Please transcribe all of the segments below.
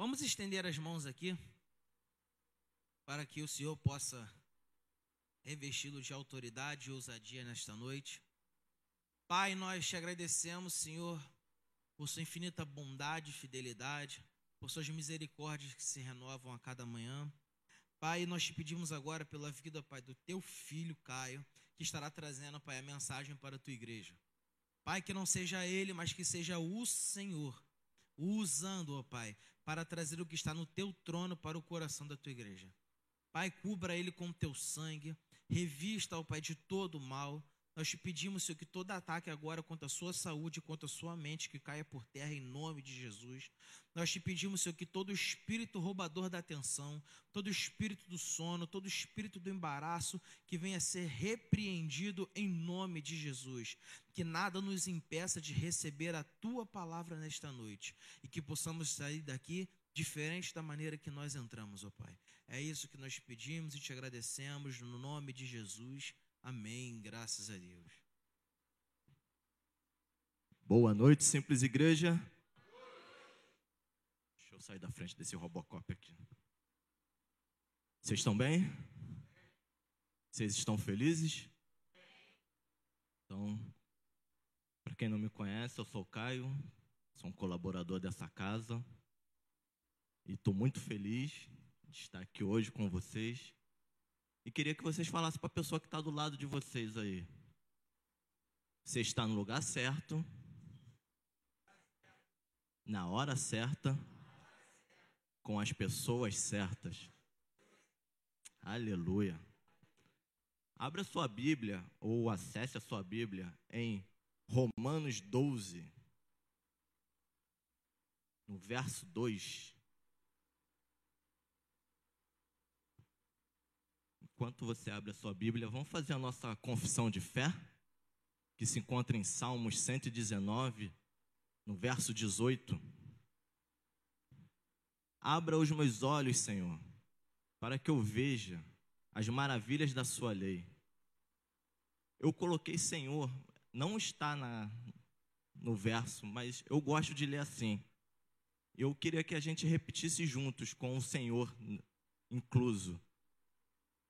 Vamos estender as mãos aqui para que o Senhor possa revesti-lo de autoridade e ousadia nesta noite. Pai, nós te agradecemos, Senhor, por sua infinita bondade e fidelidade, por suas misericórdias que se renovam a cada manhã. Pai, nós te pedimos agora pela vida, Pai, do teu filho Caio, que estará trazendo, Pai, a mensagem para a tua igreja. Pai, que não seja ele, mas que seja o Senhor, usando, ó Pai, para trazer o que está no teu trono para o coração da tua igreja. Pai, cubra ele com o teu sangue, revista, ó Pai, de todo o mal. Nós te pedimos, Senhor, que todo ataque agora contra a sua saúde, contra a sua mente, que caia por terra em nome de Jesus. Nós te pedimos, Senhor, que todo espírito roubador da atenção, todo espírito do sono, todo espírito do embaraço, que venha a ser repreendido em nome de Jesus. Que nada nos impeça de receber a tua palavra nesta noite e que possamos sair daqui diferente da maneira que nós entramos, ó Pai. É isso que nós pedimos e te agradecemos no nome de Jesus. Amém, graças a Deus. Boa noite, simples igreja. Deixa eu sair da frente desse Robocop aqui. Vocês estão bem? Vocês estão felizes? Então, para quem não me conhece, eu sou o Caio, sou um colaborador dessa casa e estou muito feliz de estar aqui hoje com vocês. E queria que vocês falassem para a pessoa que está do lado de vocês aí. Você está no lugar certo, na hora certa, com as pessoas certas. Aleluia. Abra sua Bíblia, ou acesse a sua Bíblia, em Romanos 12, no verso 2. Enquanto você abre a sua Bíblia, vamos fazer a nossa confissão de fé, que se encontra em Salmos 119, no verso 18. Abra os meus olhos, Senhor, para que eu veja as maravilhas da sua lei. Eu coloquei Senhor, não está no verso, mas eu gosto de ler assim. Eu queria que a gente repetisse juntos com o Senhor incluso.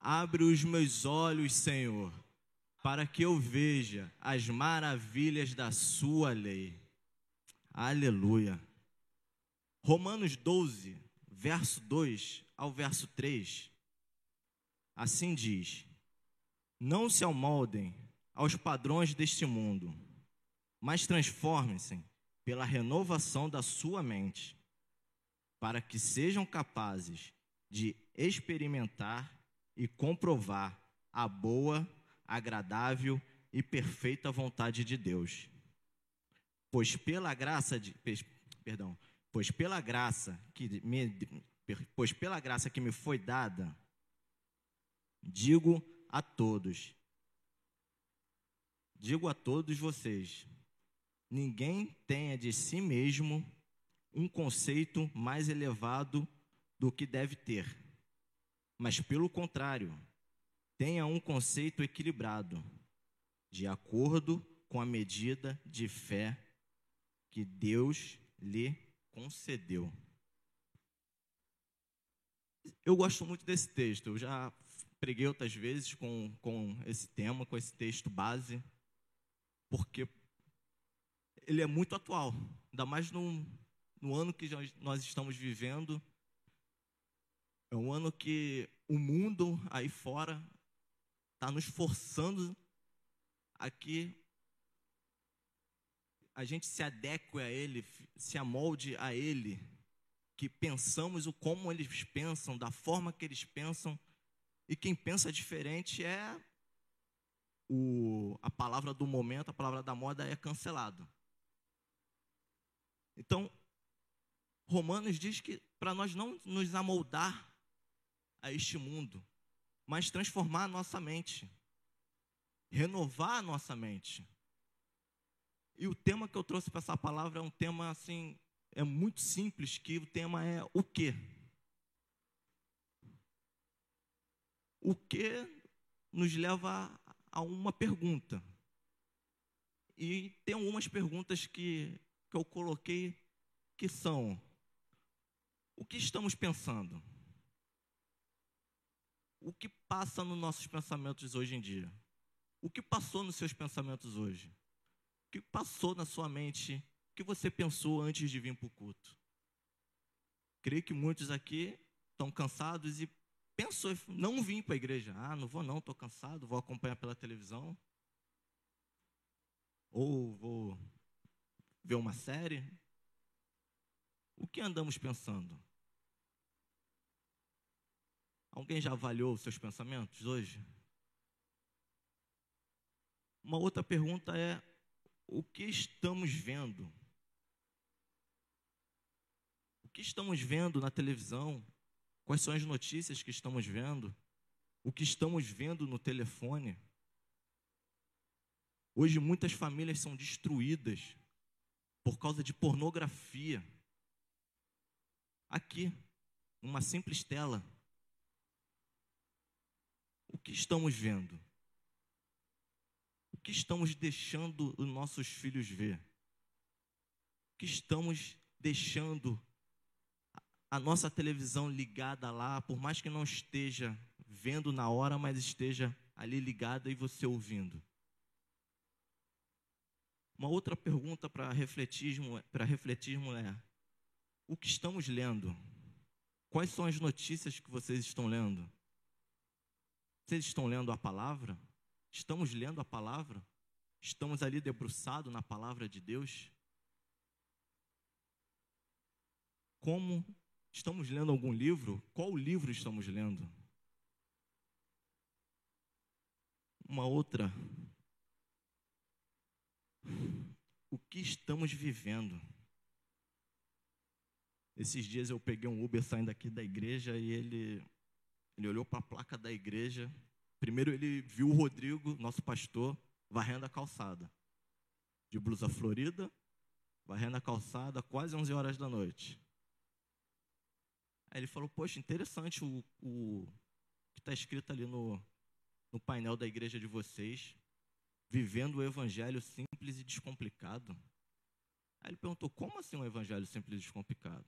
Abre os meus olhos, Senhor, para que eu veja as maravilhas da sua lei. Aleluia. Romanos 12, verso 2 ao verso 3, assim diz: Não se amoldem aos padrões deste mundo, mas transformem-se pela renovação da sua mente, para que sejam capazes de experimentar e comprovar a boa, agradável e perfeita vontade de Deus. Pois pela graça que me foi dada, digo a todos vocês, ninguém tenha de si mesmo um conceito mais elevado do que deve ter. Mas, pelo contrário, tenha um conceito equilibrado, de acordo com a medida de fé que Deus lhe concedeu. Eu gosto muito desse texto. Eu já preguei outras vezes com esse tema, com esse texto base, porque ele é muito atual, ainda mais no ano que nós estamos vivendo. É um ano que o mundo aí fora está nos forçando a que a gente se adeque a ele, se amolde a ele, que pensamos o como eles pensam, da forma que eles pensam, e quem pensa diferente é a palavra do momento, a palavra da moda é cancelado. Então, Romanos diz que para nós não nos amoldar a este mundo, mas transformar a nossa mente, renovar a nossa mente. E o tema que eu trouxe para essa palavra é um tema assim, é muito simples, que o tema é o quê? O quê nos leva a uma pergunta. E tem algumas perguntas que eu coloquei que são: o que estamos pensando? O que passa nos nossos pensamentos hoje em dia? O que passou nos seus pensamentos hoje? O que passou na sua mente? O que você pensou antes de vir para o culto? Creio que muitos aqui estão cansados e pensam, não vim para a igreja. Ah, não vou não, estou cansado, vou acompanhar pela televisão. Ou vou ver uma série. O que andamos pensando? Alguém já avaliou seus pensamentos hoje? Uma outra pergunta é, o que estamos vendo? O que estamos vendo na televisão? Quais são as notícias que estamos vendo? O que estamos vendo no telefone? Hoje muitas famílias são destruídas por causa de pornografia. Aqui, numa simples tela. O que estamos vendo? O que estamos deixando os nossos filhos ver? O que estamos deixando a nossa televisão ligada lá, por mais que não esteja vendo na hora, mas esteja ali ligada e você ouvindo? Uma outra pergunta para refletirmos é, o que estamos lendo? Quais são as notícias que vocês estão lendo? Vocês estão lendo a palavra? Estamos lendo a palavra? Estamos ali debruçados na palavra de Deus? Como? Estamos lendo algum livro? Qual livro estamos lendo? Uma outra. O que estamos vivendo? Esses dias eu peguei um Uber saindo aqui da igreja e ele olhou para a placa da igreja. Primeiro ele viu o Rodrigo, nosso pastor, varrendo a calçada. De blusa florida, varrendo a calçada, quase 11 horas da noite. Aí ele falou, poxa, interessante o que está escrito ali no painel da igreja de vocês. Vivendo o evangelho simples e descomplicado. Aí ele perguntou, como assim um evangelho simples e descomplicado?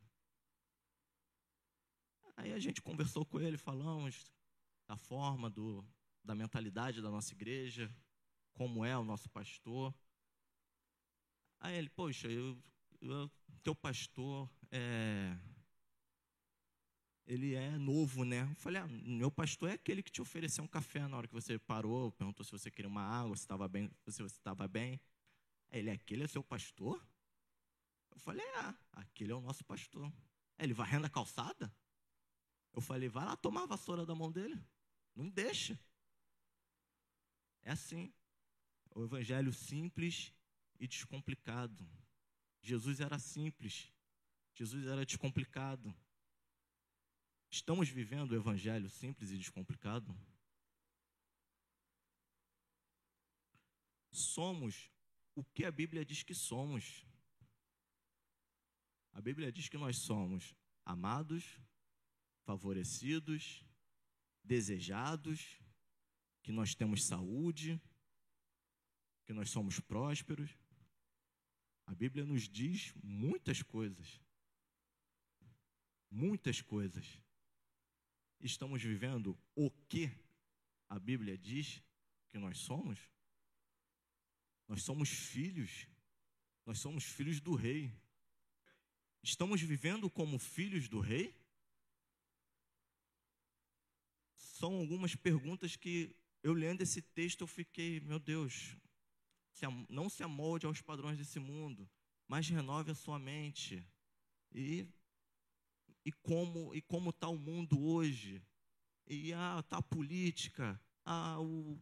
Aí a gente conversou com ele, falamos da forma, da mentalidade da nossa igreja, como é o nosso pastor. Aí ele, poxa, teu pastor, ele é novo, né? Eu falei, meu pastor é aquele que te ofereceu um café na hora que você parou, perguntou se você queria uma água, se estava bem, se você estava bem. Aí ele, aquele é seu pastor? Eu falei, aquele é o nosso pastor. Aí ele, varrendo a calçada? Eu falei, vai lá tomar a vassoura da mão dele. Não deixa. É assim. O evangelho simples e descomplicado. Jesus era simples. Jesus era descomplicado. Estamos vivendo o evangelho simples e descomplicado? Somos o que a Bíblia diz que somos. A Bíblia diz que nós somos amados, favorecidos, desejados, que nós temos saúde, que nós somos prósperos. A Bíblia nos diz muitas coisas. Muitas coisas. Estamos vivendo o que a Bíblia diz que nós somos? Nós somos filhos. Nós somos filhos do Rei. Estamos vivendo como filhos do Rei? São algumas perguntas que eu lendo esse texto eu fiquei, meu Deus, não se amolde aos padrões desse mundo, mas renove a sua mente. E como está o mundo hoje? E está a política, o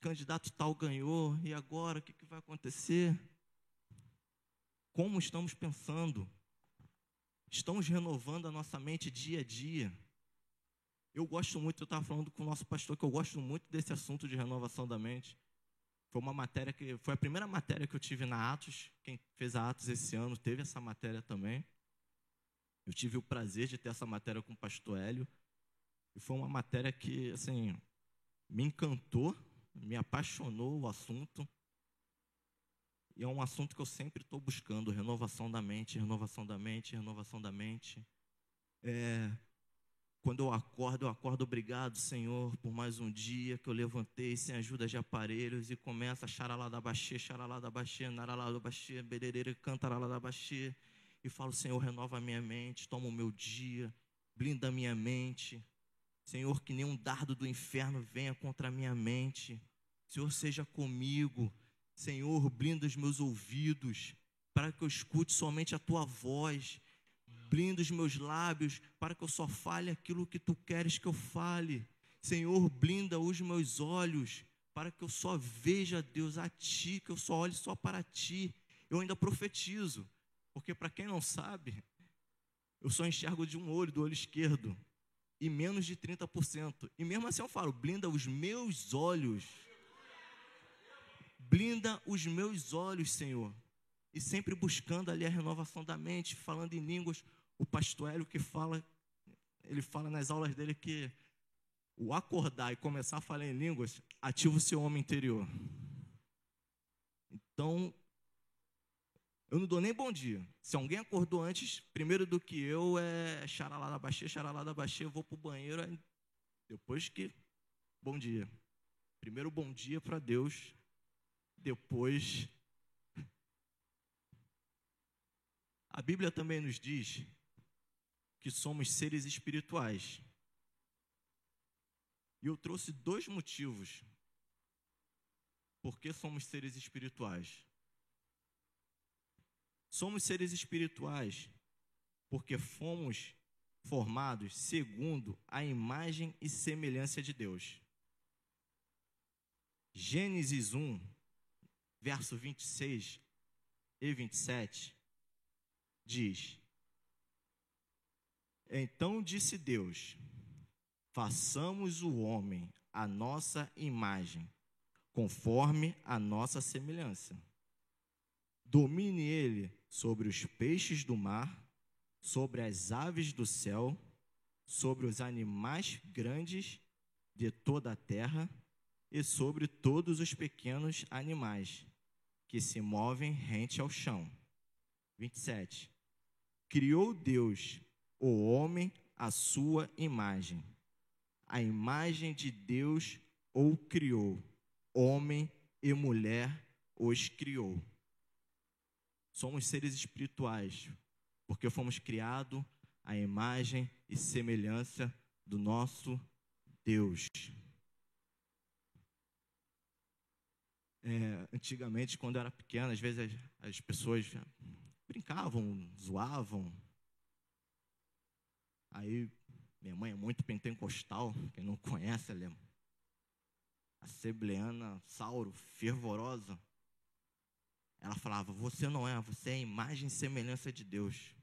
candidato tal ganhou, e agora o que vai acontecer? Como estamos pensando? Estamos renovando a nossa mente dia a dia. Eu gosto muito, eu estava falando com o nosso pastor, que eu gosto muito desse assunto de renovação da mente. Foi uma matéria que foi a primeira matéria que eu tive na Atos. Quem fez a Atos esse ano teve essa matéria também. Eu tive o prazer de ter essa matéria com o pastor Hélio. E foi uma matéria que, assim, me encantou, me apaixonou o assunto. E é um assunto que eu sempre estou buscando, renovação da mente, renovação da mente, renovação da mente. Quando eu acordo obrigado, Senhor, por mais um dia que eu levantei sem ajuda de aparelhos e começa xaraladabaxê, xaraladabaxê, naraladabaxê, berereira, cantaraladabaxê e falo, Senhor, renova a minha mente, toma o meu dia, blinda a minha mente. Senhor, que nenhum dardo do inferno venha contra a minha mente. Senhor, seja comigo. Senhor, blinda os meus ouvidos para que eu escute somente a Tua voz. Blinda os meus lábios para que eu só fale aquilo que Tu queres que eu fale. Senhor, blinda os meus olhos para que eu só veja, Deus, a Ti, que eu só olhe só para Ti. Eu ainda profetizo, porque para quem não sabe, eu só enxergo de um olho, do olho esquerdo, e menos de 30%. E mesmo assim eu falo, blinda os meus olhos. Blinda os meus olhos, Senhor. E sempre buscando ali a renovação da mente, falando em línguas. O pastor Hélio que fala, ele fala nas aulas dele que o acordar e começar a falar em línguas ativa o seu homem interior. Então, eu não dou nem bom dia. Se alguém acordou antes, primeiro do que eu, xaralada baixê, eu vou para o banheiro, aí, depois que, bom dia. Primeiro bom dia para Deus, depois... A Bíblia também nos diz que somos seres espirituais. E eu trouxe dois motivos porque somos seres espirituais. Somos seres espirituais porque fomos formados segundo a imagem e semelhança de Deus. Gênesis 1, verso 26 e 27 diz: então disse Deus, façamos o homem à nossa imagem, conforme a nossa semelhança. Domine ele sobre os peixes do mar, sobre as aves do céu, sobre os animais grandes de toda a terra e sobre todos os pequenos animais que se movem rente ao chão. 27. Criou Deus, o homem, à sua imagem. A imagem de Deus o criou. Homem e mulher os criou. Somos seres espirituais, porque fomos criados à imagem e semelhança do nosso Deus. Antigamente, quando eu era pequeno, às vezes as pessoas... brincavam, zoavam. Aí, minha mãe é muito pentecostal, quem não conhece, ela é assembleana, sauro, fervorosa. Ela falava, você não é, você é a imagem e semelhança de Deus.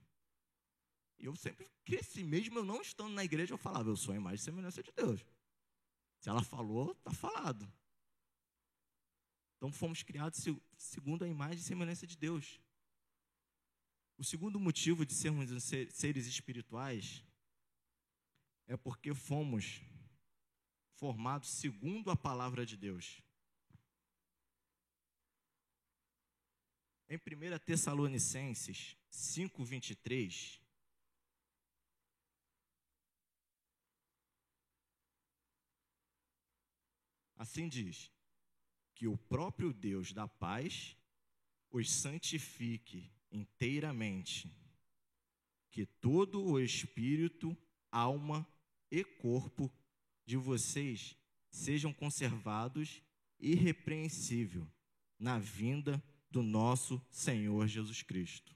E eu sempre cresci, mesmo eu não estando na igreja, eu falava, eu sou a imagem e semelhança de Deus. Se ela falou, está falado. Então, fomos criados segundo a imagem e semelhança de Deus. O segundo motivo de sermos seres espirituais é porque fomos formados segundo a palavra de Deus. Em 1 Tessalonicenses 5:23, assim diz, que o próprio Deus da paz os santifique inteiramente, que todo o espírito, alma e corpo de vocês sejam conservados irrepreensível na vinda do nosso Senhor Jesus Cristo.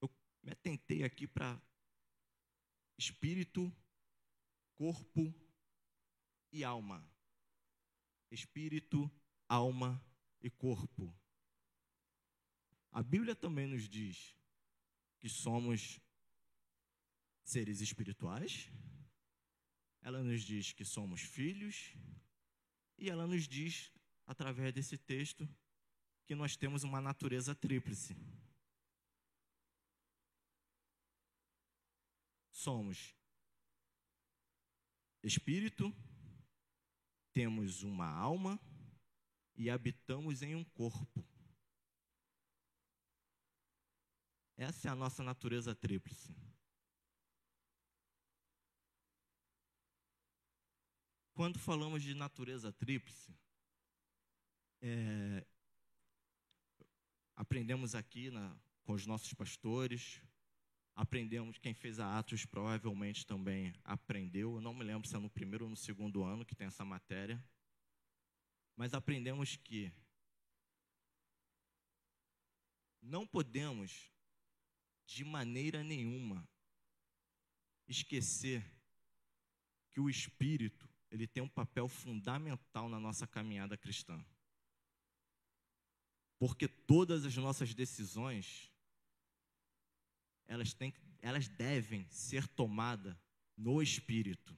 Eu me atentei aqui para espírito, corpo e alma. Espírito, alma e corpo. A Bíblia também nos diz que somos seres espirituais, ela nos diz que somos filhos, e ela nos diz, através desse texto, que nós temos uma natureza tríplice. Somos espírito, temos uma alma, e habitamos em um corpo. Essa é a nossa natureza tríplice. Quando falamos de natureza tríplice, aprendemos aqui com os nossos pastores, aprendemos, quem fez a Atos provavelmente também aprendeu, eu não me lembro se é no primeiro ou no segundo ano que tem essa matéria, mas aprendemos que não podemos, de maneira nenhuma, esquecer que o Espírito, ele tem um papel fundamental na nossa caminhada cristã. Porque todas as nossas decisões, elas devem ser tomadas no Espírito.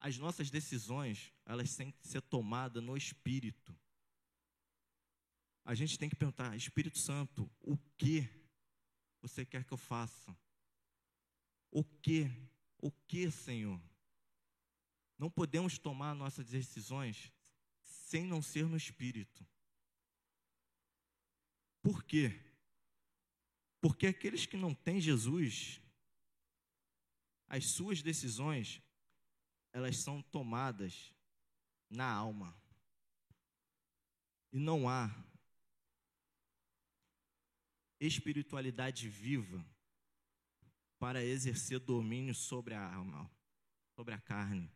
As nossas decisões, elas têm que ser tomadas no Espírito. A gente tem que perguntar, Espírito Santo, o que você quer que eu faça? O que, Senhor? Não podemos tomar nossas decisões sem não ser no Espírito. Por quê? Porque aqueles que não têm Jesus, as suas decisões, elas são tomadas na alma. E não há espiritualidade viva para exercer domínio sobre a alma, sobre a carne.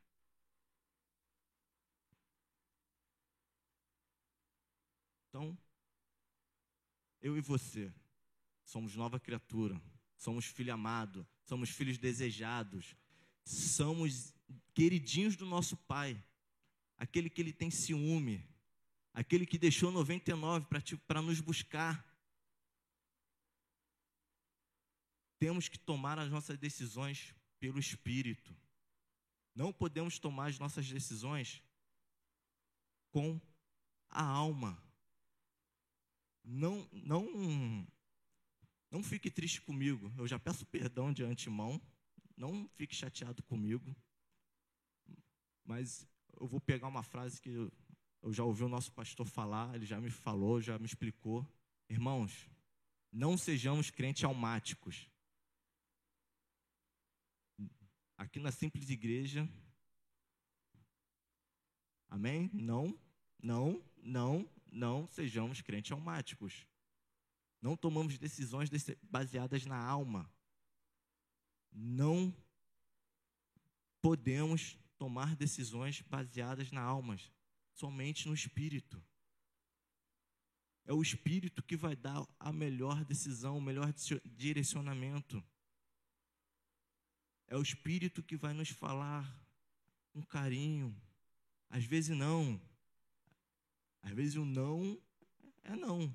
Então, eu e você somos nova criatura, somos filho amado, somos filhos desejados, somos queridinhos do nosso Pai, aquele que Ele tem ciúme, aquele que deixou 99 para nos buscar. Temos que tomar as nossas decisões pelo Espírito. Não podemos tomar as nossas decisões com a alma. Não fique triste comigo. Eu já peço perdão de antemão. Não fique chateado comigo. Mas eu vou pegar uma frase que eu já ouvi o nosso pastor falar. Ele já me falou, já me explicou. Irmãos, não sejamos crentes almáticos. Aqui na Simples Igreja, amém? Não sejamos crentes almáticos. Não tomamos decisões baseadas na alma. Não podemos tomar decisões baseadas na alma, somente no Espírito. É o Espírito que vai dar a melhor decisão, o melhor direcionamento. É o Espírito que vai nos falar com carinho. Às vezes não. Às vezes o não é não.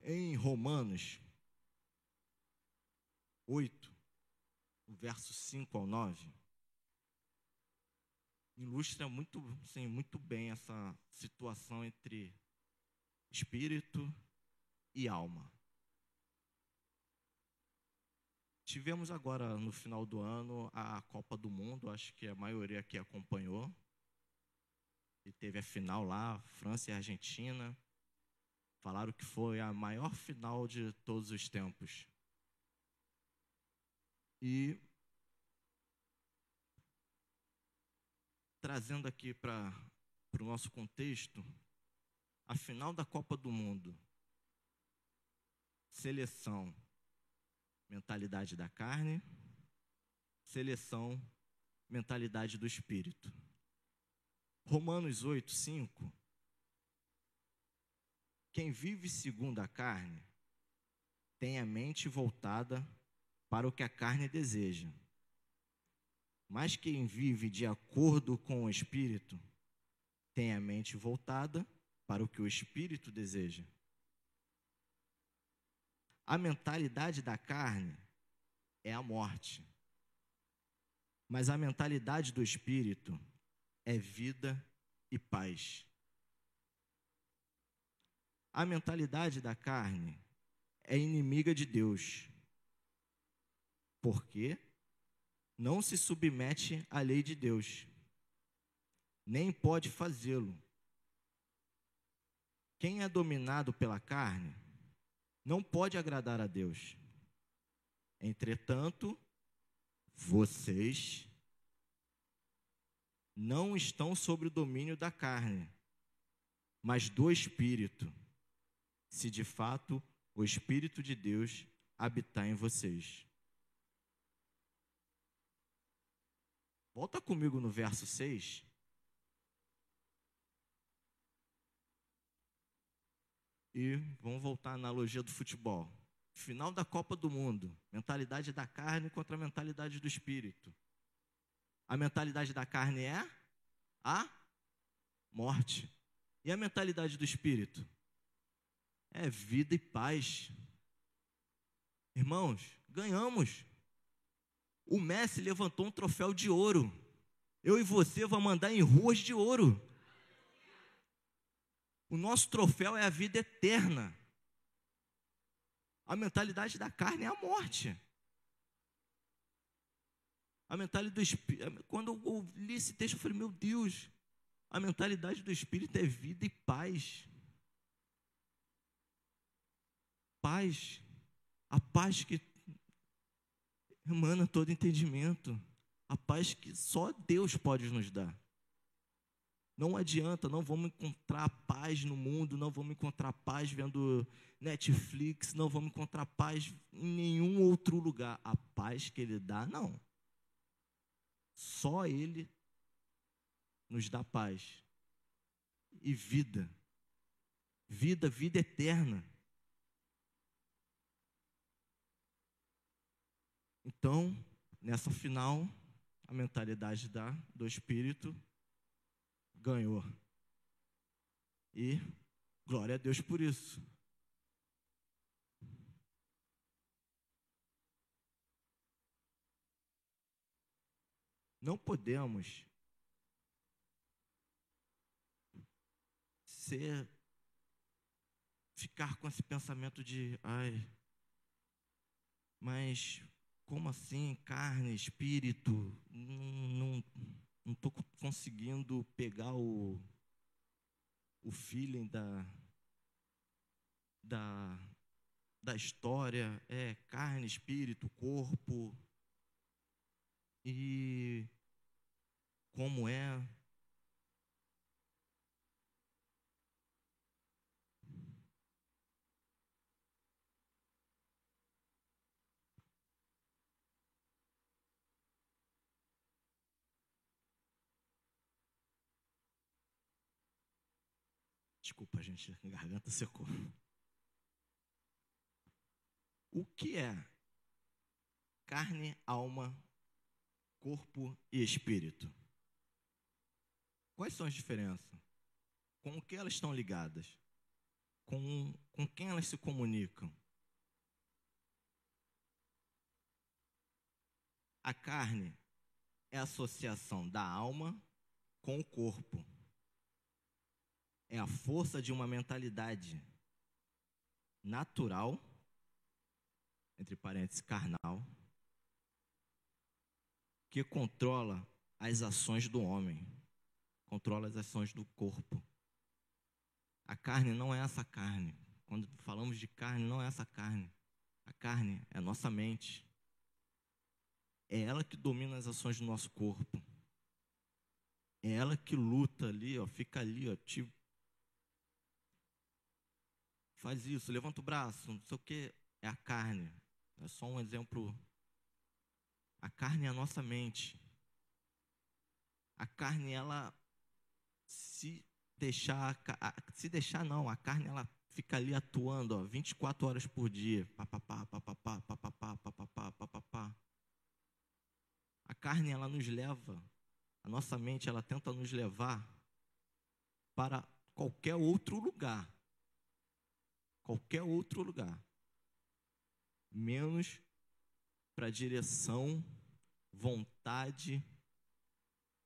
Em Romanos 8, verso 5 ao 9, ilustra muito bem essa situação entre espírito e alma. Tivemos agora, no final do ano, a Copa do Mundo, acho que a maioria aqui acompanhou. E teve a final lá, França e Argentina. Falaram que foi a maior final de todos os tempos. E, trazendo aqui para o nosso contexto, a final da Copa do Mundo, seleção, mentalidade da carne, seleção, mentalidade do espírito. Romanos 8, 5. Quem vive segundo a carne tem a mente voltada para o que a carne deseja. Mas quem vive de acordo com o Espírito tem a mente voltada para o que o Espírito deseja. A mentalidade da carne é a morte, mas a mentalidade do Espírito é vida e paz. A mentalidade da carne é inimiga de Deus, porque não se submete à lei de Deus, nem pode fazê-lo. Quem é dominado pela carne não pode agradar a Deus. Entretanto, vocês não estão sob o domínio da carne, mas do Espírito, se de fato o Espírito de Deus habitar em vocês. Volta comigo no verso 6. E vamos voltar à analogia do futebol. Final da Copa do Mundo. Mentalidade da carne contra a mentalidade do Espírito. A mentalidade da carne é a morte. E a mentalidade do Espírito? É vida e paz. Irmãos, ganhamos. O Messi levantou um troféu de ouro. Eu e você vamos andar em ruas de ouro. O nosso troféu é a vida eterna. A mentalidade da carne é a morte. A mentalidade do Espírito... Quando eu li esse texto, eu falei, meu Deus, a mentalidade do Espírito é vida e paz. Paz. A paz que emana todo entendimento. A paz que só Deus pode nos dar. Não adianta, não vamos encontrar paz no mundo, não vamos encontrar paz vendo Netflix, não vamos encontrar paz em nenhum outro lugar. A paz que Ele dá, não. Só Ele nos dá paz e vida. Vida, vida eterna. Então, nessa final, a mentalidade do Espírito ganhou. E glória a Deus por isso. Não podemos ficar com esse pensamento de, ai, mas como assim, carne, espírito, não estou conseguindo pegar o feeling da história, é carne, espírito, corpo, e como é. Desculpa, gente, a garganta secou. O que é carne, alma, corpo e espírito? Quais são as diferenças? Com o que elas estão ligadas? Com quem elas se comunicam? A carne é a associação da alma com o corpo. É a força de uma mentalidade natural, entre parênteses, carnal, que controla as ações do homem, controla as ações do corpo. A carne não é essa carne. Quando falamos de carne, não é essa carne. A carne é a nossa mente. É ela que domina as ações do nosso corpo. É ela que luta ali, ó, fica ali, ó, tipo, faz isso, levanta o braço, não sei o que, é a carne. É só um exemplo. A carne é a nossa mente. A carne, ela a carne, ela fica ali atuando, ó, 24 horas por dia. Papapá, papapá, papapá, papapá, papapá. A carne, ela nos leva, a nossa mente, ela tenta nos levar para qualquer outro lugar. Qualquer outro lugar, menos para a direção, vontade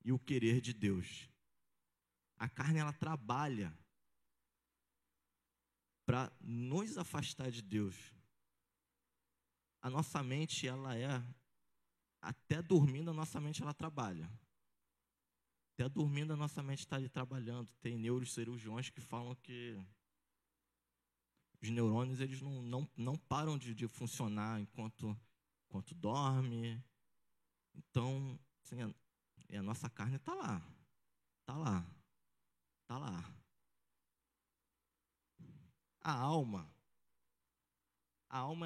e o querer de Deus. A carne, ela trabalha para nos afastar de Deus. A nossa mente, ela é Até dormindo, a nossa mente ela trabalha. Até dormindo, a nossa mente está ali trabalhando. Tem neurocirurgiões que falam que os neurônios eles não param de funcionar enquanto dorme. Então, assim, a nossa carne está lá. Está lá. Está lá. A alma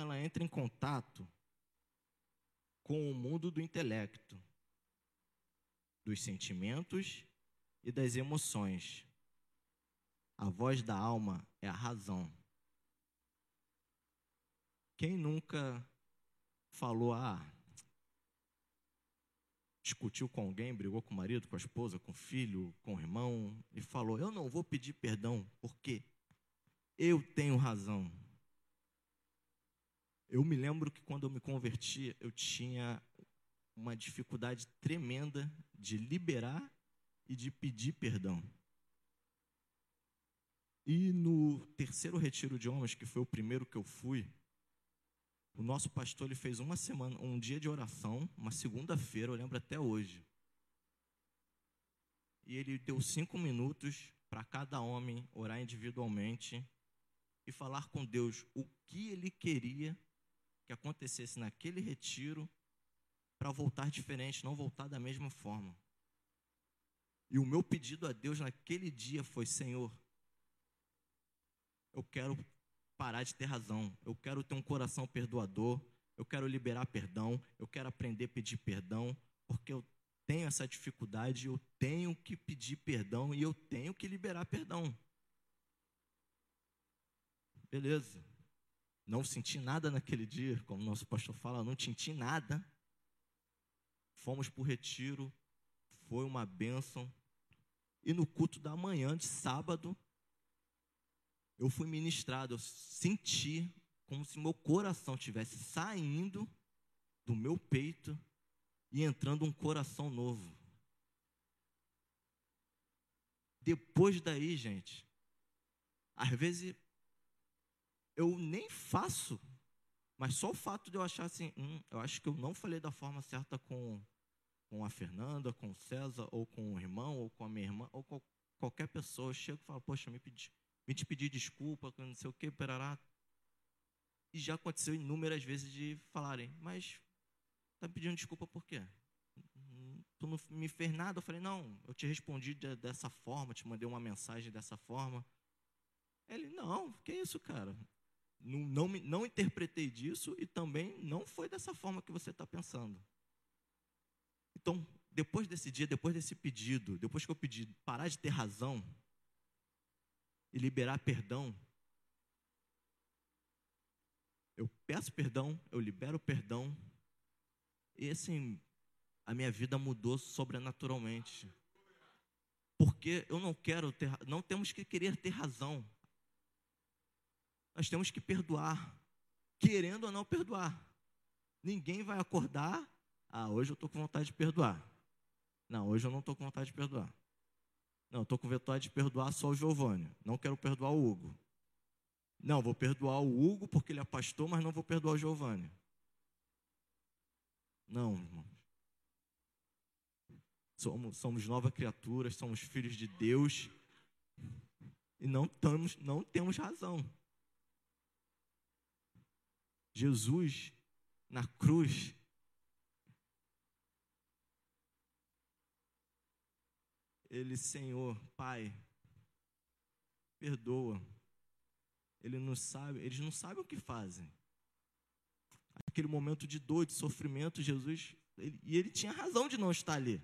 ela entra em contato com o mundo do intelecto, dos sentimentos e das emoções. A voz da alma é a razão. Quem nunca falou, discutiu com alguém, brigou com o marido, com a esposa, com o filho, com o irmão e falou, eu não vou pedir perdão porque eu tenho razão. Eu me lembro que quando eu me converti, eu tinha uma dificuldade tremenda de liberar e de pedir perdão. E no terceiro retiro de homens, que foi o primeiro que eu fui, o nosso pastor ele fez uma semana, um dia de oração, uma segunda-feira, eu lembro até hoje. E ele deu 5 minutos para cada homem orar individualmente e falar com Deus o que ele queria que acontecesse naquele retiro para voltar diferente, não voltar da mesma forma. E o meu pedido a Deus naquele dia foi, Senhor, eu quero parar de ter razão, eu quero ter um coração perdoador, eu quero liberar perdão, eu quero aprender a pedir perdão, porque eu tenho essa dificuldade, eu tenho que pedir perdão e eu tenho que liberar perdão. Beleza. Não senti nada naquele dia, como o nosso pastor fala, não senti nada. Fomos para o retiro, foi uma bênção. E no culto da manhã de sábado, eu fui ministrado, eu senti como se meu coração estivesse saindo do meu peito e entrando um coração novo. Depois daí, gente, às vezes eu nem faço, mas só o fato de eu achar assim, eu acho que eu não falei da forma certa com a Fernanda, com o César, ou com o irmão, ou com a minha irmã, ou com qualquer pessoa. Eu chego e falo, poxa, me pedi desculpa, não sei o que, perará. E já aconteceu inúmeras vezes de falarem, mas tá me pedindo desculpa por quê? Tu não me fez nada? Eu falei, não, eu te respondi dessa forma, te mandei uma mensagem dessa forma. Ele, não, que isso, cara? Não interpretei disso e também não foi dessa forma que você está pensando. Então, depois desse dia, depois desse pedido, depois que eu pedi parar de ter razão e liberar perdão, eu peço perdão, eu libero perdão e, assim, a minha vida mudou sobrenaturalmente. Porque eu não quero ter... Não temos que querer ter razão. Nós temos que perdoar, querendo ou não perdoar. Ninguém vai acordar, hoje eu estou com vontade de perdoar. Não, hoje eu não estou com vontade de perdoar. Não, eu estou com vontade de perdoar só o Giovanni, não quero perdoar o Hugo. Não, vou perdoar o Hugo porque ele é pastor, mas não vou perdoar o Giovanni. Não, irmão. Somos novas criaturas, somos filhos de Deus e não temos razão. Jesus, na cruz, ele, Senhor, Pai, perdoa. Eles não sabem o que fazem. Aquele momento de dor, de sofrimento, Jesus, ele tinha razão de não estar ali.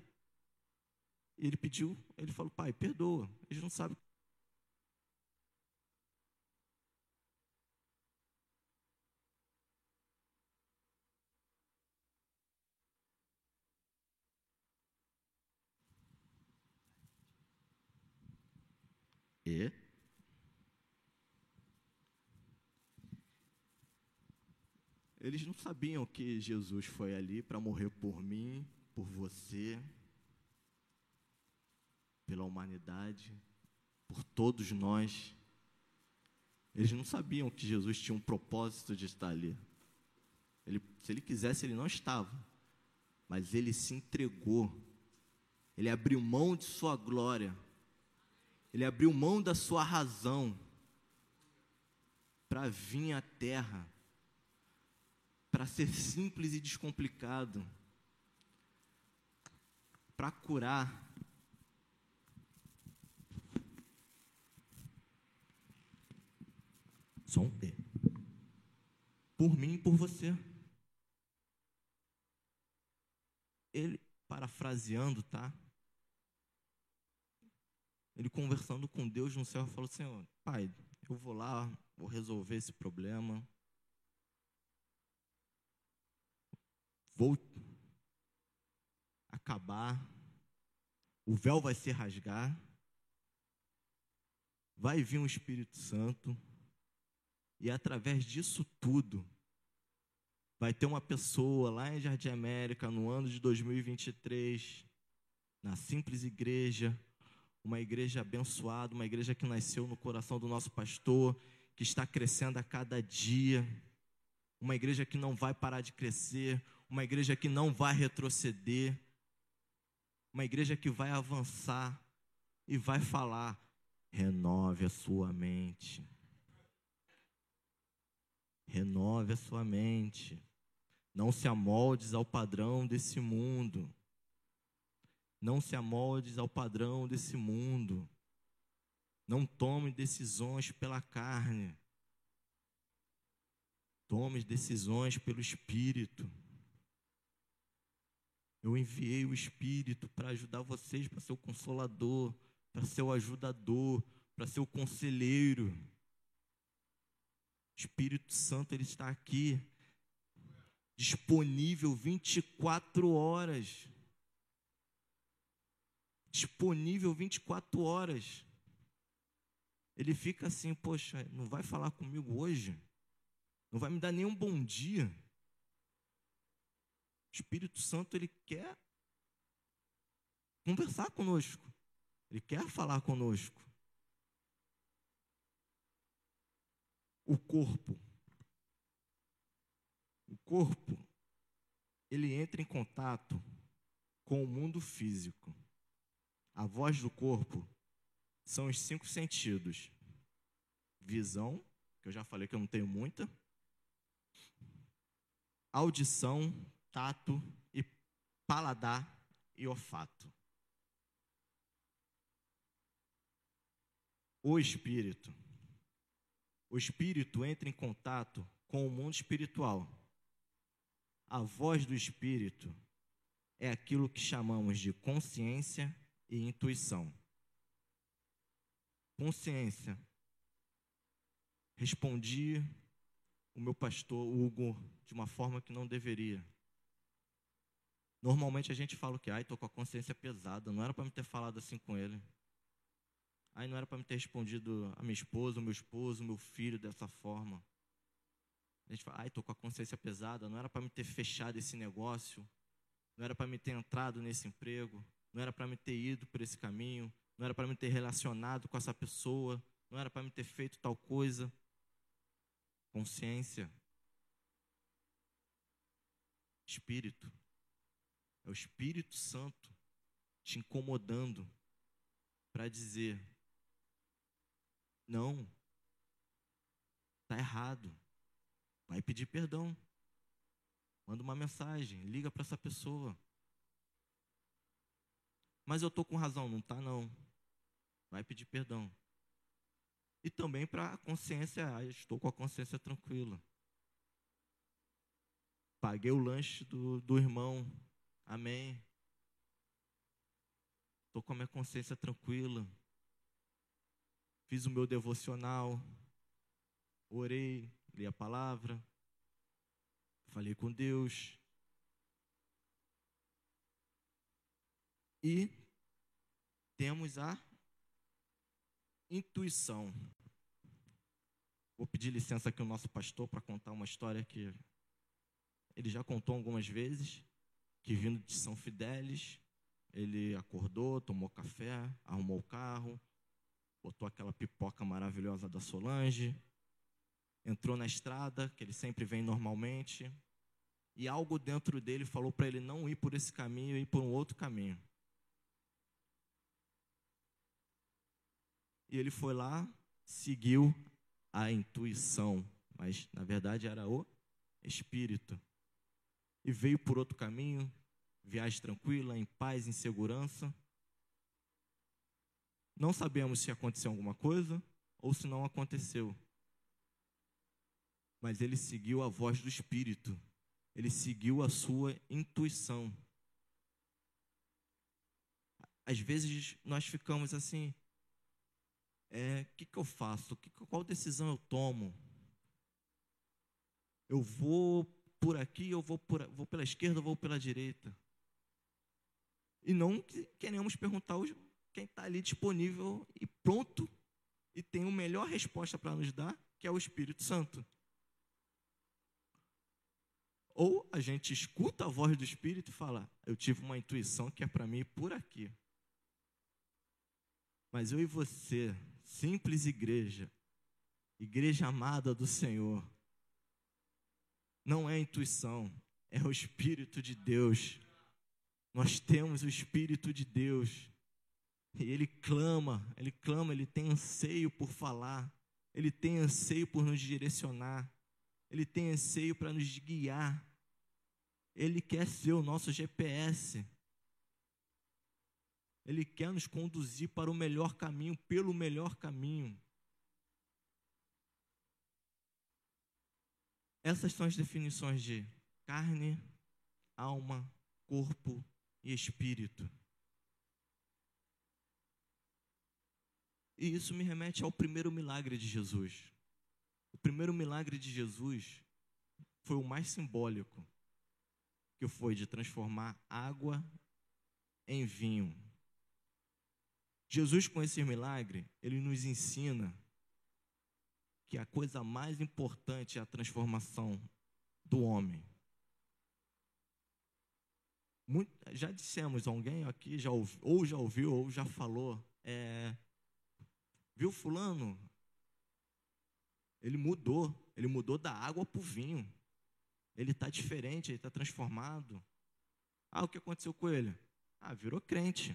E ele pediu, ele falou, Pai, perdoa. Eles não sabem. E eles não sabiam que Jesus foi ali para morrer por mim, por você, pela humanidade, por todos nós. Eles não sabiam que Jesus tinha um propósito de estar ali. Se ele quisesse, ele não estava. mas ele se entregou, ele abriu mão de sua glória, ele abriu mão da sua razão para vir à terra, para ser simples e descomplicado, para curar. Só um P. Por mim e por você. Ele, parafraseando, tá? Ele conversando com Deus no céu, falou: Senhor, Pai, eu vou lá, vou resolver esse problema. Vou acabar. O véu vai se rasgar. Vai vir um Espírito Santo. E através disso tudo, vai ter uma pessoa lá em Jardim América, no ano de 2023, na simples igreja, uma igreja abençoada, uma igreja que nasceu no coração do nosso pastor, que está crescendo a cada dia, uma igreja que não vai parar de crescer, uma igreja que não vai retroceder, uma igreja que vai avançar e vai falar: renove a sua mente. Renove a sua mente. Não se amoldes ao padrão desse mundo. Não se amoldes ao padrão desse mundo. Não tome decisões pela carne. Tome decisões pelo Espírito. Eu enviei o Espírito para ajudar vocês, para ser o consolador, para ser o ajudador, para ser o conselheiro. Espírito Santo, ele está aqui, disponível 24 horas. Disponível 24 horas. Ele fica assim: poxa, não vai falar comigo hoje? Não vai me dar nenhum bom dia? O Espírito Santo, ele quer conversar conosco. Ele quer falar conosco. O corpo, ele entra em contato com o mundo físico. A voz do corpo são os 5 sentidos. Visão, que eu já falei que eu não tenho muita. Audição, tato, e paladar e olfato. O Espírito entra em contato com o mundo espiritual. A voz do Espírito é aquilo que chamamos de consciência e intuição. Consciência. Respondi o meu pastor Hugo de uma forma que não deveria. Normalmente a gente fala o quê? Ai, estou com a consciência pesada, não era para me ter falado assim com ele. Aí não era para me ter respondido a minha esposa, o meu esposo, o meu filho dessa forma. A gente fala: ai, estou com a consciência pesada, não era para me ter fechado esse negócio, não era para me ter entrado nesse emprego, não era para me ter ido por esse caminho, não era para me ter relacionado com essa pessoa, não era para me ter feito tal coisa. Consciência. Espírito. É o Espírito Santo te incomodando para dizer: não, está errado, vai pedir perdão, manda uma mensagem, liga para essa pessoa. Mas eu estou com razão, não está não, vai pedir perdão. E também para a consciência: ah, estou com a consciência tranquila, paguei o lanche do irmão, amém. Estou com a minha consciência tranquila, fiz o meu devocional, orei, li a palavra, falei com Deus. E temos a intuição. Vou pedir licença aqui ao nosso pastor para contar uma história que ele já contou algumas vezes, que vindo de São Fidélis, ele acordou, tomou café, arrumou o carro, botou aquela pipoca maravilhosa da Solange, entrou na estrada, que ele sempre vem normalmente, E algo dentro dele falou para ele não ir por esse caminho, ir por um outro caminho. E ele foi lá, seguiu a intuição, mas na verdade era o Espírito. E veio por outro caminho, viagem tranquila, em paz, em segurança. Não sabemos se aconteceu alguma coisa ou se não aconteceu. Mas ele seguiu a voz do Espírito. Ele seguiu a sua intuição. Às vezes nós ficamos assim, que eu faço? Qual decisão eu tomo? Eu vou por aqui, eu vou pela esquerda, eu vou pela direita. E não queremos perguntar quem está ali disponível e pronto, e tem a melhor resposta para nos dar, que é o Espírito Santo. Ou a gente escuta a voz do Espírito e fala, eu tive uma intuição que é para mim por aqui. Mas eu e você, simples igreja, igreja amada do Senhor, não é intuição, é o Espírito de Deus. Nós temos o Espírito de Deus. E Ele clama, Ele tem anseio por falar, Ele tem anseio por nos direcionar, Ele tem anseio para nos guiar. Ele quer ser o nosso GPS. Ele quer nos conduzir para o melhor caminho, pelo melhor caminho. Essas são as definições de carne, alma, corpo e espírito. E isso me remete ao primeiro milagre de Jesus. O primeiro milagre de Jesus foi o mais simbólico, que foi de transformar água em vinho. Jesus, com esse milagre, ele nos ensina que a coisa mais importante é a transformação do homem. Já dissemos, alguém aqui já ouviu ou já falou, viu fulano? Ele mudou da água para o vinho. Ele está diferente, ele está transformado. O que aconteceu com ele? Virou crente.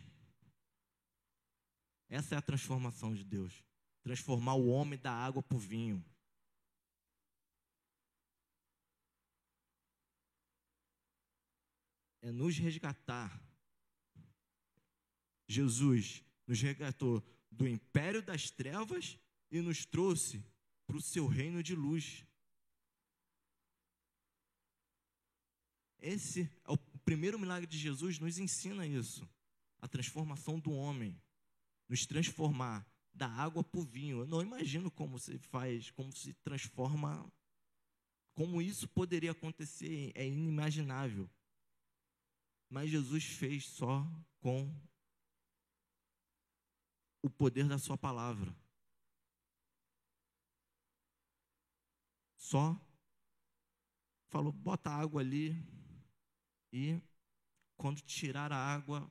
Essa é a transformação de Deus. Transformar o homem da água para o vinho. É nos resgatar. Jesus nos resgatou do império das trevas e nos trouxe para o seu reino de luz. Esse é o primeiro milagre de Jesus, nos ensina isso. A transformação do homem. Nos transformar da água para o vinho. Eu não imagino como se faz, como se transforma, como isso poderia acontecer, é inimaginável. Mas Jesus fez só com o poder da sua palavra. Só falou, bota a água ali, e quando tirar a água,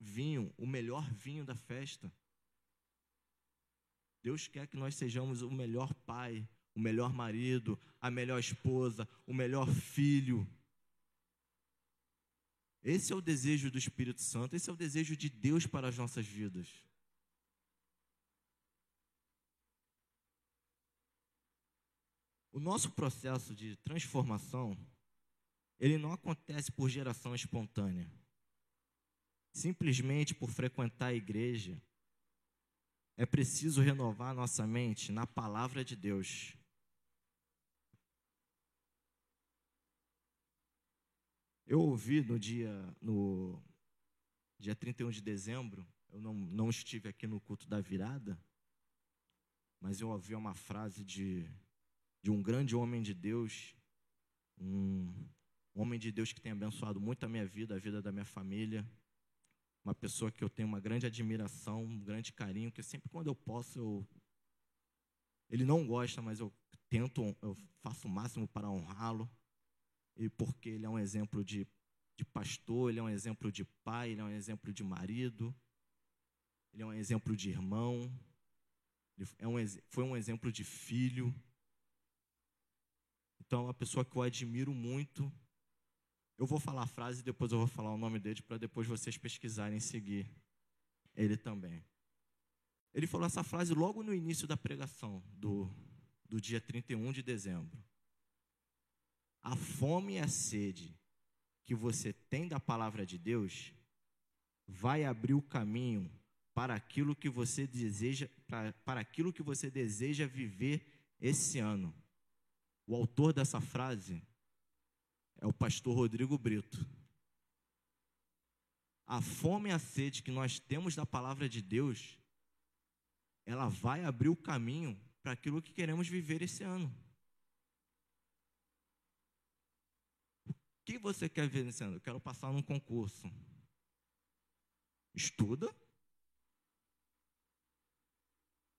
vinho, o melhor vinho da festa. Deus quer que nós sejamos o melhor pai, o melhor marido, a melhor esposa, o melhor filho. Esse é o desejo do Espírito Santo, esse é o desejo de Deus para as nossas vidas. O nosso processo de transformação, ele não acontece por geração espontânea. Simplesmente por frequentar a igreja. É preciso renovar nossa mente na palavra de Deus. Eu ouvi no dia 31 de dezembro, eu não estive aqui no culto da virada, mas eu ouvi uma frase de um grande homem de Deus, um homem de Deus que tem abençoado muito a minha vida, a vida da minha família, uma pessoa que eu tenho uma grande admiração, um grande carinho, que sempre quando eu posso, ele não gosta, mas eu faço o máximo para honrá-lo, e porque ele é um exemplo de pastor, ele é um exemplo de pai, ele é um exemplo de marido, ele é um exemplo de irmão, foi um exemplo de filho. Então, uma pessoa que eu admiro muito. Eu vou falar a frase e depois eu vou falar o nome dele, para depois vocês pesquisarem e seguir ele também. Ele falou essa frase logo no início da pregação, do dia 31 de dezembro. A fome e a sede que você tem da palavra de Deus vai abrir o caminho para aquilo que você deseja, para aquilo que você deseja viver esse ano. O autor dessa frase é o pastor Rodrigo Brito. A fome e a sede que nós temos da palavra de Deus, ela vai abrir o caminho para aquilo que queremos viver esse ano. O que você quer viver esse ano? Eu quero passar num concurso. Estuda.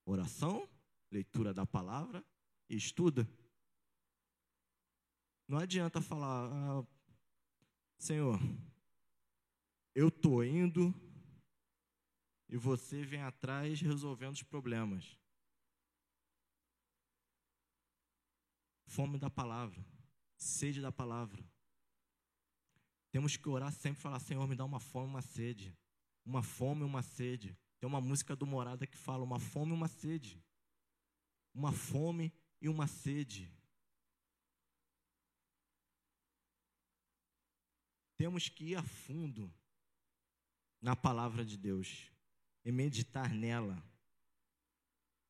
Oração, leitura da palavra e estuda. Não adianta falar, Senhor, eu estou indo e você vem atrás resolvendo os problemas. Fome da palavra, sede da palavra. Temos que orar sempre e falar, Senhor, me dá uma fome e uma sede. Uma fome e uma sede. Tem uma música do Morada que fala, uma fome e uma sede. Uma fome e uma sede. Temos que ir a fundo na palavra de Deus e meditar nela.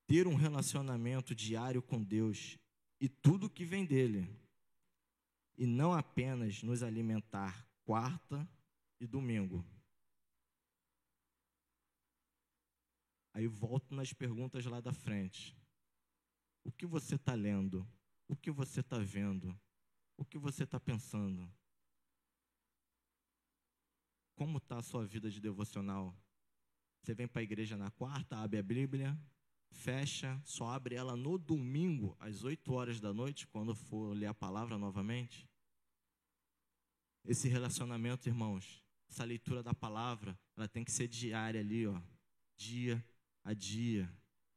Ter um relacionamento diário com Deus e tudo que vem dele. E não apenas nos alimentar quarta e domingo. Aí volto nas perguntas lá da frente. O que você está lendo? O que você está vendo? O que você está pensando? Como está a sua vida de devocional? Você vem para a igreja na quarta, abre a Bíblia, fecha, só abre ela no domingo, às 8 horas da noite, quando for ler a palavra novamente? Esse relacionamento, irmãos, essa leitura da palavra, ela tem que ser diária ali, ó, dia a dia,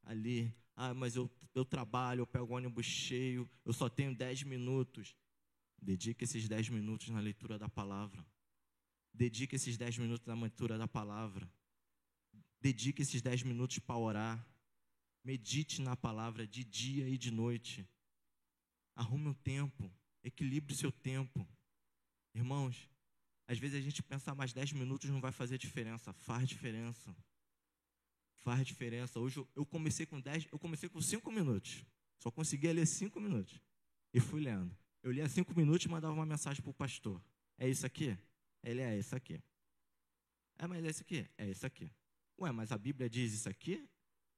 ali. Ah, mas eu trabalho, eu pego ônibus cheio, eu só tenho 10 minutos. Dedique esses 10 minutos na leitura da palavra. Dedique esses 10 minutos na leitura da palavra. Dedique esses 10 minutos para orar. Medite na palavra de dia e de noite. Arrume um tempo. Equilibre o seu tempo. Irmãos, às vezes a gente pensa, mas 10 minutos não vai fazer diferença. Faz diferença. Faz diferença. Hoje eu comecei com 10, eu comecei com 5 minutos. Só conseguia ler 5 minutos. E fui lendo. Eu lia 5 minutos e mandava uma mensagem para o pastor. É isso aqui? Ele é isso aqui. É, mas é isso aqui? É isso aqui. Ué, mas a Bíblia diz isso aqui?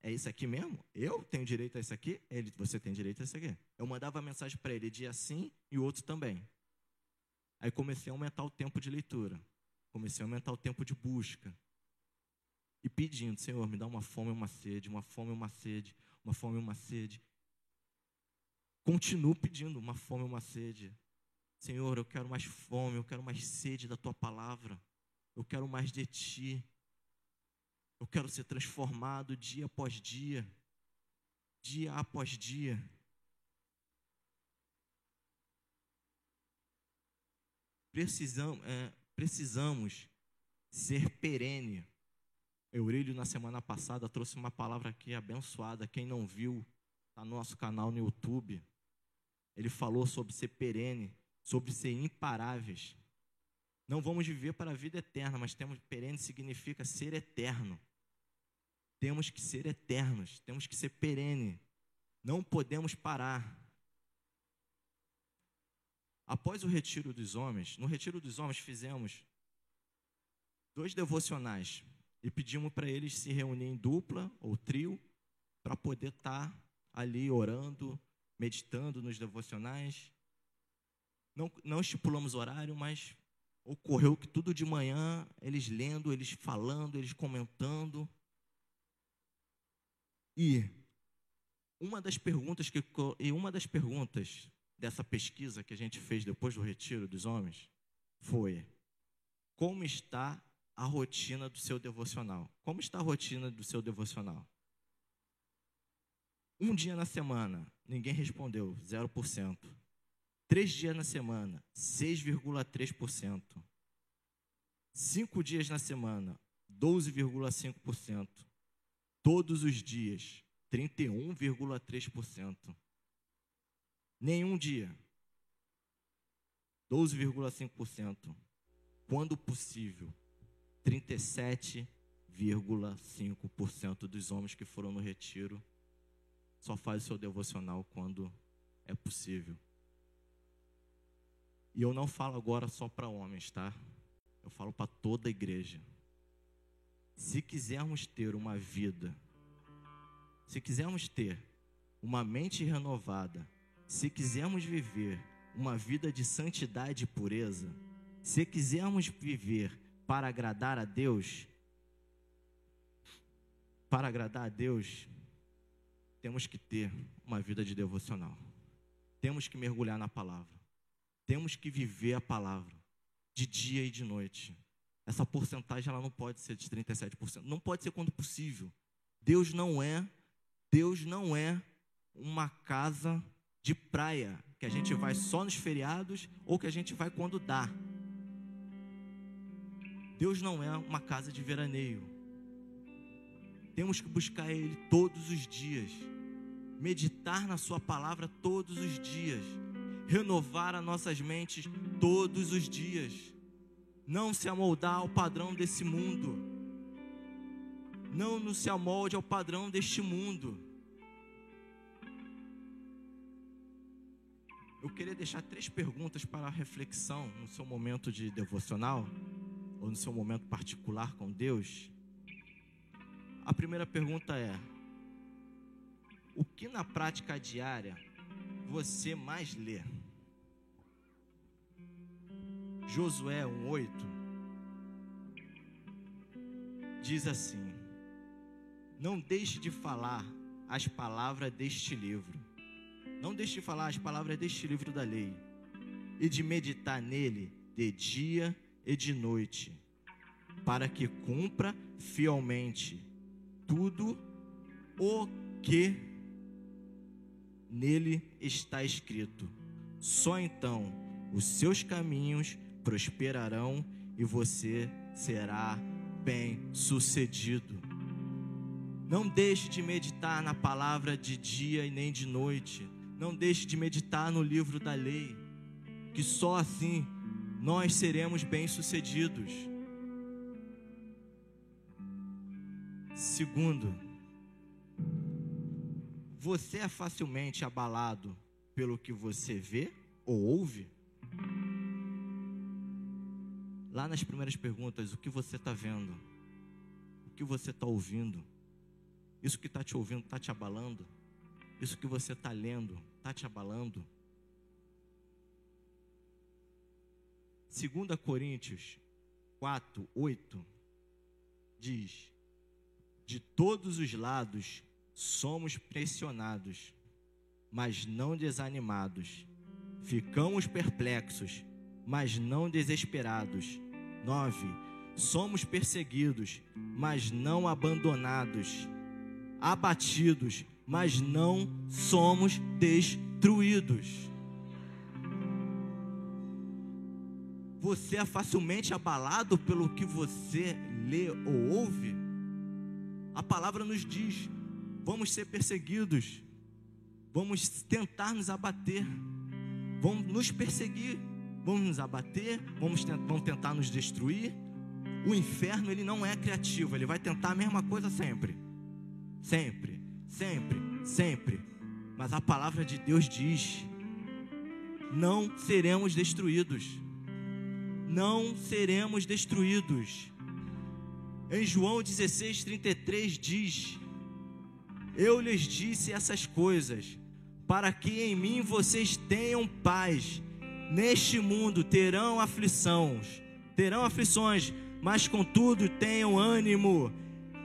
É isso aqui mesmo? Eu tenho direito a isso aqui? Ele, você tem direito a isso aqui. Eu mandava mensagem para ele dia sim e o outro também. Aí comecei a aumentar o tempo de leitura. Comecei a aumentar o tempo de busca. E pedindo, Senhor, me dá uma fome e uma sede, uma fome e uma sede, uma fome e uma sede. Continuo pedindo uma fome e uma sede. Senhor, eu quero mais fome, eu quero mais sede da Tua palavra. Eu quero mais de Ti. Eu quero ser transformado dia após dia. Dia após dia. Precisamos ser perene. Eurílio, na semana passada, trouxe uma palavra aqui abençoada. Quem não viu, está no nosso canal no YouTube. Ele falou sobre ser perene. Sobre ser imparáveis. Não vamos viver para a vida eterna, mas temos perene significa ser eterno. Temos que ser eternos, temos que ser perene. Não podemos parar. Após o retiro dos homens, no retiro dos homens fizemos 2 devocionais e pedimos para eles se reunirem em dupla ou trio para poder estar ali orando, meditando nos devocionais. Não estipulamos horário, mas ocorreu que tudo de manhã, eles lendo, eles falando, eles comentando. E uma das perguntas dessa pesquisa que a gente fez depois do retiro dos homens foi: como está a rotina do seu devocional? Como está a rotina do seu devocional? Um dia na semana, ninguém respondeu, 0%. 3 dias na semana, 6,3%. 5 dias na semana, 12,5%. Todos os dias, 31,3%. Nenhum dia, 12,5%. Quando possível, 37,5% dos homens que foram no retiro só faz o seu devocional quando é possível. E eu não falo agora só para homens, tá? Eu falo para toda a igreja. Se quisermos ter uma vida, se quisermos ter uma mente renovada, se quisermos viver uma vida de santidade e pureza, se quisermos viver para agradar a Deus, temos que ter uma vida de devocional. Temos que mergulhar na palavra. Temos que viver a palavra de dia e de noite. Essa porcentagem ela não pode ser de 37%. Não pode ser quando possível. Deus não é uma casa de praia que a gente vai só nos feriados ou que a gente vai quando dá. Deus não é uma casa de veraneio. Temos que buscar Ele todos os dias. Meditar na Sua palavra todos os dias. Renovar as nossas mentes todos os dias. Não se amoldar ao padrão desse mundo. Não nos se amolde ao padrão deste mundo. Eu queria deixar 3 perguntas para reflexão no seu momento de devocional ou no seu momento particular com Deus. A primeira pergunta é: o que na prática diária você mais lê? Josué 1,8 diz assim: não deixe de falar as palavras deste livro, não deixe de falar as palavras deste livro da lei, e de meditar nele de dia e de noite, para que cumpra fielmente tudo o que nele está escrito. Só então os seus caminhos prosperarão e você será bem-sucedido. Não deixe de meditar na palavra de dia e nem de noite. Não deixe de meditar no livro da lei, que só assim nós seremos bem-sucedidos. Segundo, você é facilmente abalado pelo que você vê ou ouve? Lá nas primeiras perguntas, o que você está vendo? O que você está ouvindo? Isso que está te ouvindo está te abalando? Isso que você está lendo está te abalando? 2 Coríntios 4:8 diz: de todos os lados somos pressionados, mas não desanimados. Ficamos perplexos, mas não desesperados. 9. Somos perseguidos, mas não abandonados. Abatidos, mas não somos destruídos. Você é facilmente abalado pelo que você lê ou ouve? A palavra nos diz: vamos ser perseguidos, vamos tentar nos abater, vão nos perseguir, vão nos abater, vão tentar nos destruir. O inferno, ele não é criativo, ele vai tentar a mesma coisa sempre. Sempre, sempre, sempre. Mas a palavra de Deus diz: não seremos destruídos. Não seremos destruídos. Em João 16:33 diz: eu lhes disse essas coisas, para que em mim vocês tenham paz. Neste mundo terão aflições, mas contudo tenham ânimo.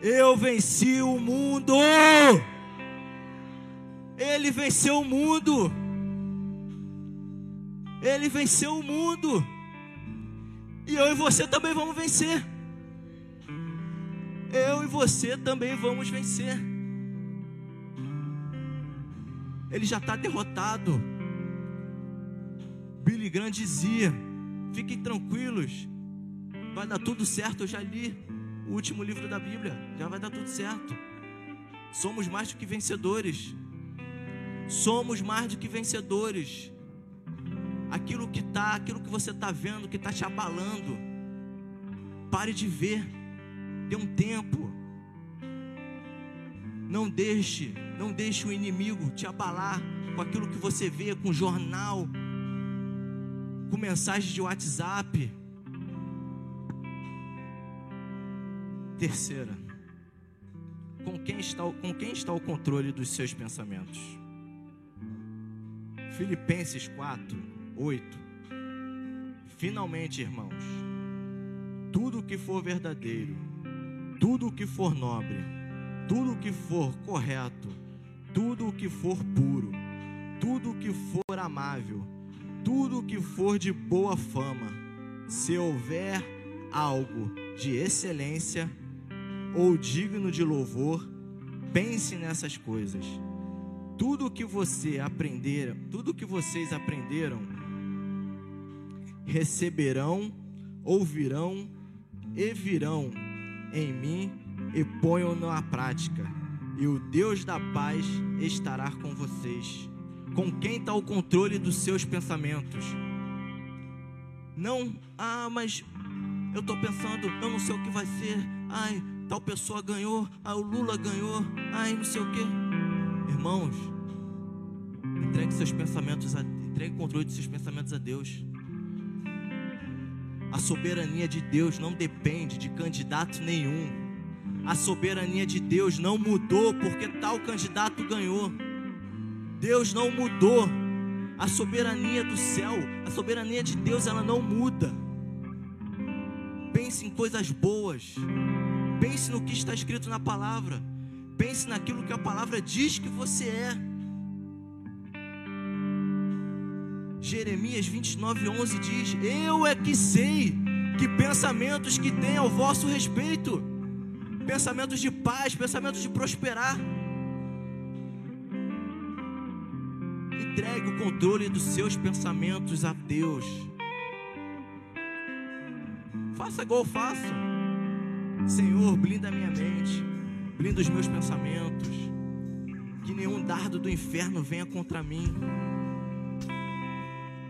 Eu venci o mundo. Ele venceu o mundo. Ele venceu o mundo. E eu e você também vamos vencer. Eu e você também vamos vencer. Ele já está derrotado. Billy Graham dizia: fiquem tranquilos, vai dar tudo certo. Eu já li o último livro da Bíblia, já vai dar tudo certo. Somos mais do que vencedores. Somos mais do que vencedores. Aquilo que você está vendo, que está te abalando, pare de ver, dê um tempo. Não deixe o inimigo te abalar com aquilo que você vê, com jornal, com mensagem de WhatsApp. Terceira, com quem está o controle dos seus pensamentos? Filipenses 4:8. Finalmente, irmãos, tudo o que for verdadeiro, tudo o que for nobre, tudo o que for correto, tudo o que for puro, tudo o que for amável, tudo o que for de boa fama, se houver algo de excelência ou digno de louvor, pense nessas coisas. Tudo que vocês aprenderam, receberão, ouvirão e virão em mim, e ponham-no à prática, e o Deus da paz estará com vocês. Com quem está o controle dos seus pensamentos? Não, mas eu estou pensando, eu não sei o que vai ser, tal pessoa ganhou, o Lula ganhou, não sei o que. Irmãos, entregue o controle dos seus pensamentos a Deus. A soberania de Deus não depende de candidato nenhum. A soberania de Deus não mudou porque tal candidato ganhou. Deus não mudou. A soberania do céu, a soberania de Deus, ela não muda. Pense em coisas boas. Pense no que está escrito na palavra. Pense naquilo que a palavra diz que você é. Jeremias 29:11 diz: eu é que sei que pensamentos que tem ao vosso respeito, pensamentos de paz, pensamentos de prosperar. Entregue o controle dos seus pensamentos a Deus. Faça igual eu faço. Senhor, blinda a minha mente, blinda os meus pensamentos, que nenhum dardo do inferno venha contra mim.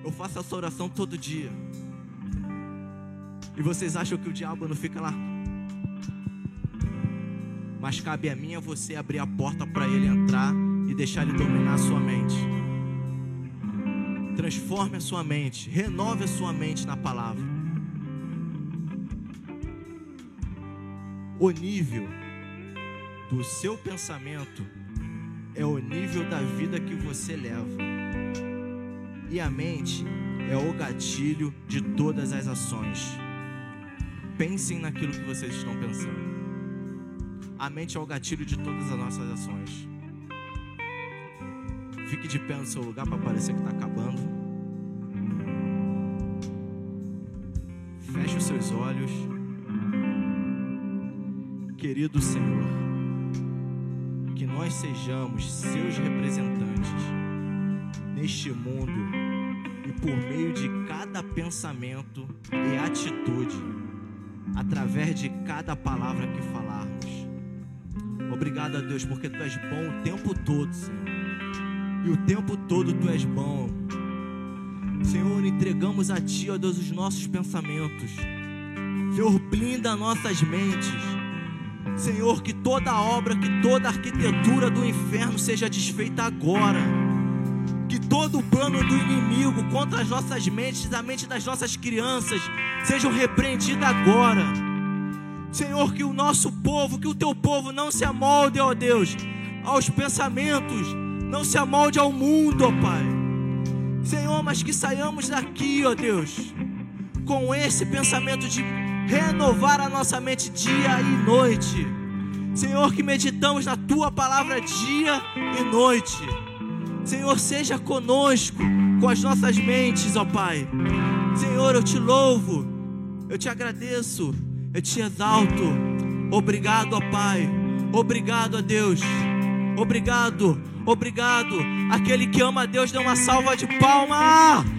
Eu faço essa oração todo dia. E vocês acham que o diabo não fica lá? Mas cabe a mim é você abrir a porta para ele entrar e deixar ele dominar a sua mente. Transforme a sua mente, renove a sua mente na palavra. O nível do seu pensamento é o nível da vida que você leva. E a mente é o gatilho de todas as ações. Pensem naquilo que vocês estão pensando. A mente é o gatilho de todas as nossas ações. Fique de pé no seu lugar para parecer que está acabando. Feche os seus olhos. Querido Senhor, que nós sejamos seus representantes neste mundo e por meio de cada pensamento e atitude, através de cada palavra que falarmos. Obrigado a Deus, porque Tu és bom o tempo todo, Senhor, e o tempo todo Tu és bom. Senhor, entregamos a Ti, ó Deus, os nossos pensamentos. Senhor, blinda nossas mentes. Senhor, que toda obra, que toda arquitetura do inferno seja desfeita agora. Que todo o plano do inimigo contra as nossas mentes, a mente das nossas crianças, sejam repreendidas agora. Senhor, que o nosso povo, que o Teu povo não se amolde, ó Deus, aos pensamentos, não se amolde ao mundo, ó Pai. Senhor, mas que saiamos daqui, ó Deus, com esse pensamento de renovar a nossa mente dia e noite. Senhor, que meditamos na Tua palavra dia e noite. Senhor, seja conosco, com as nossas mentes, ó Pai. Senhor, eu Te louvo, eu Te agradeço, eu Te exalto. Obrigado, ó Pai. Obrigado, ó Deus. Obrigado, obrigado. Aquele que ama a Deus, dê uma salva de palmas.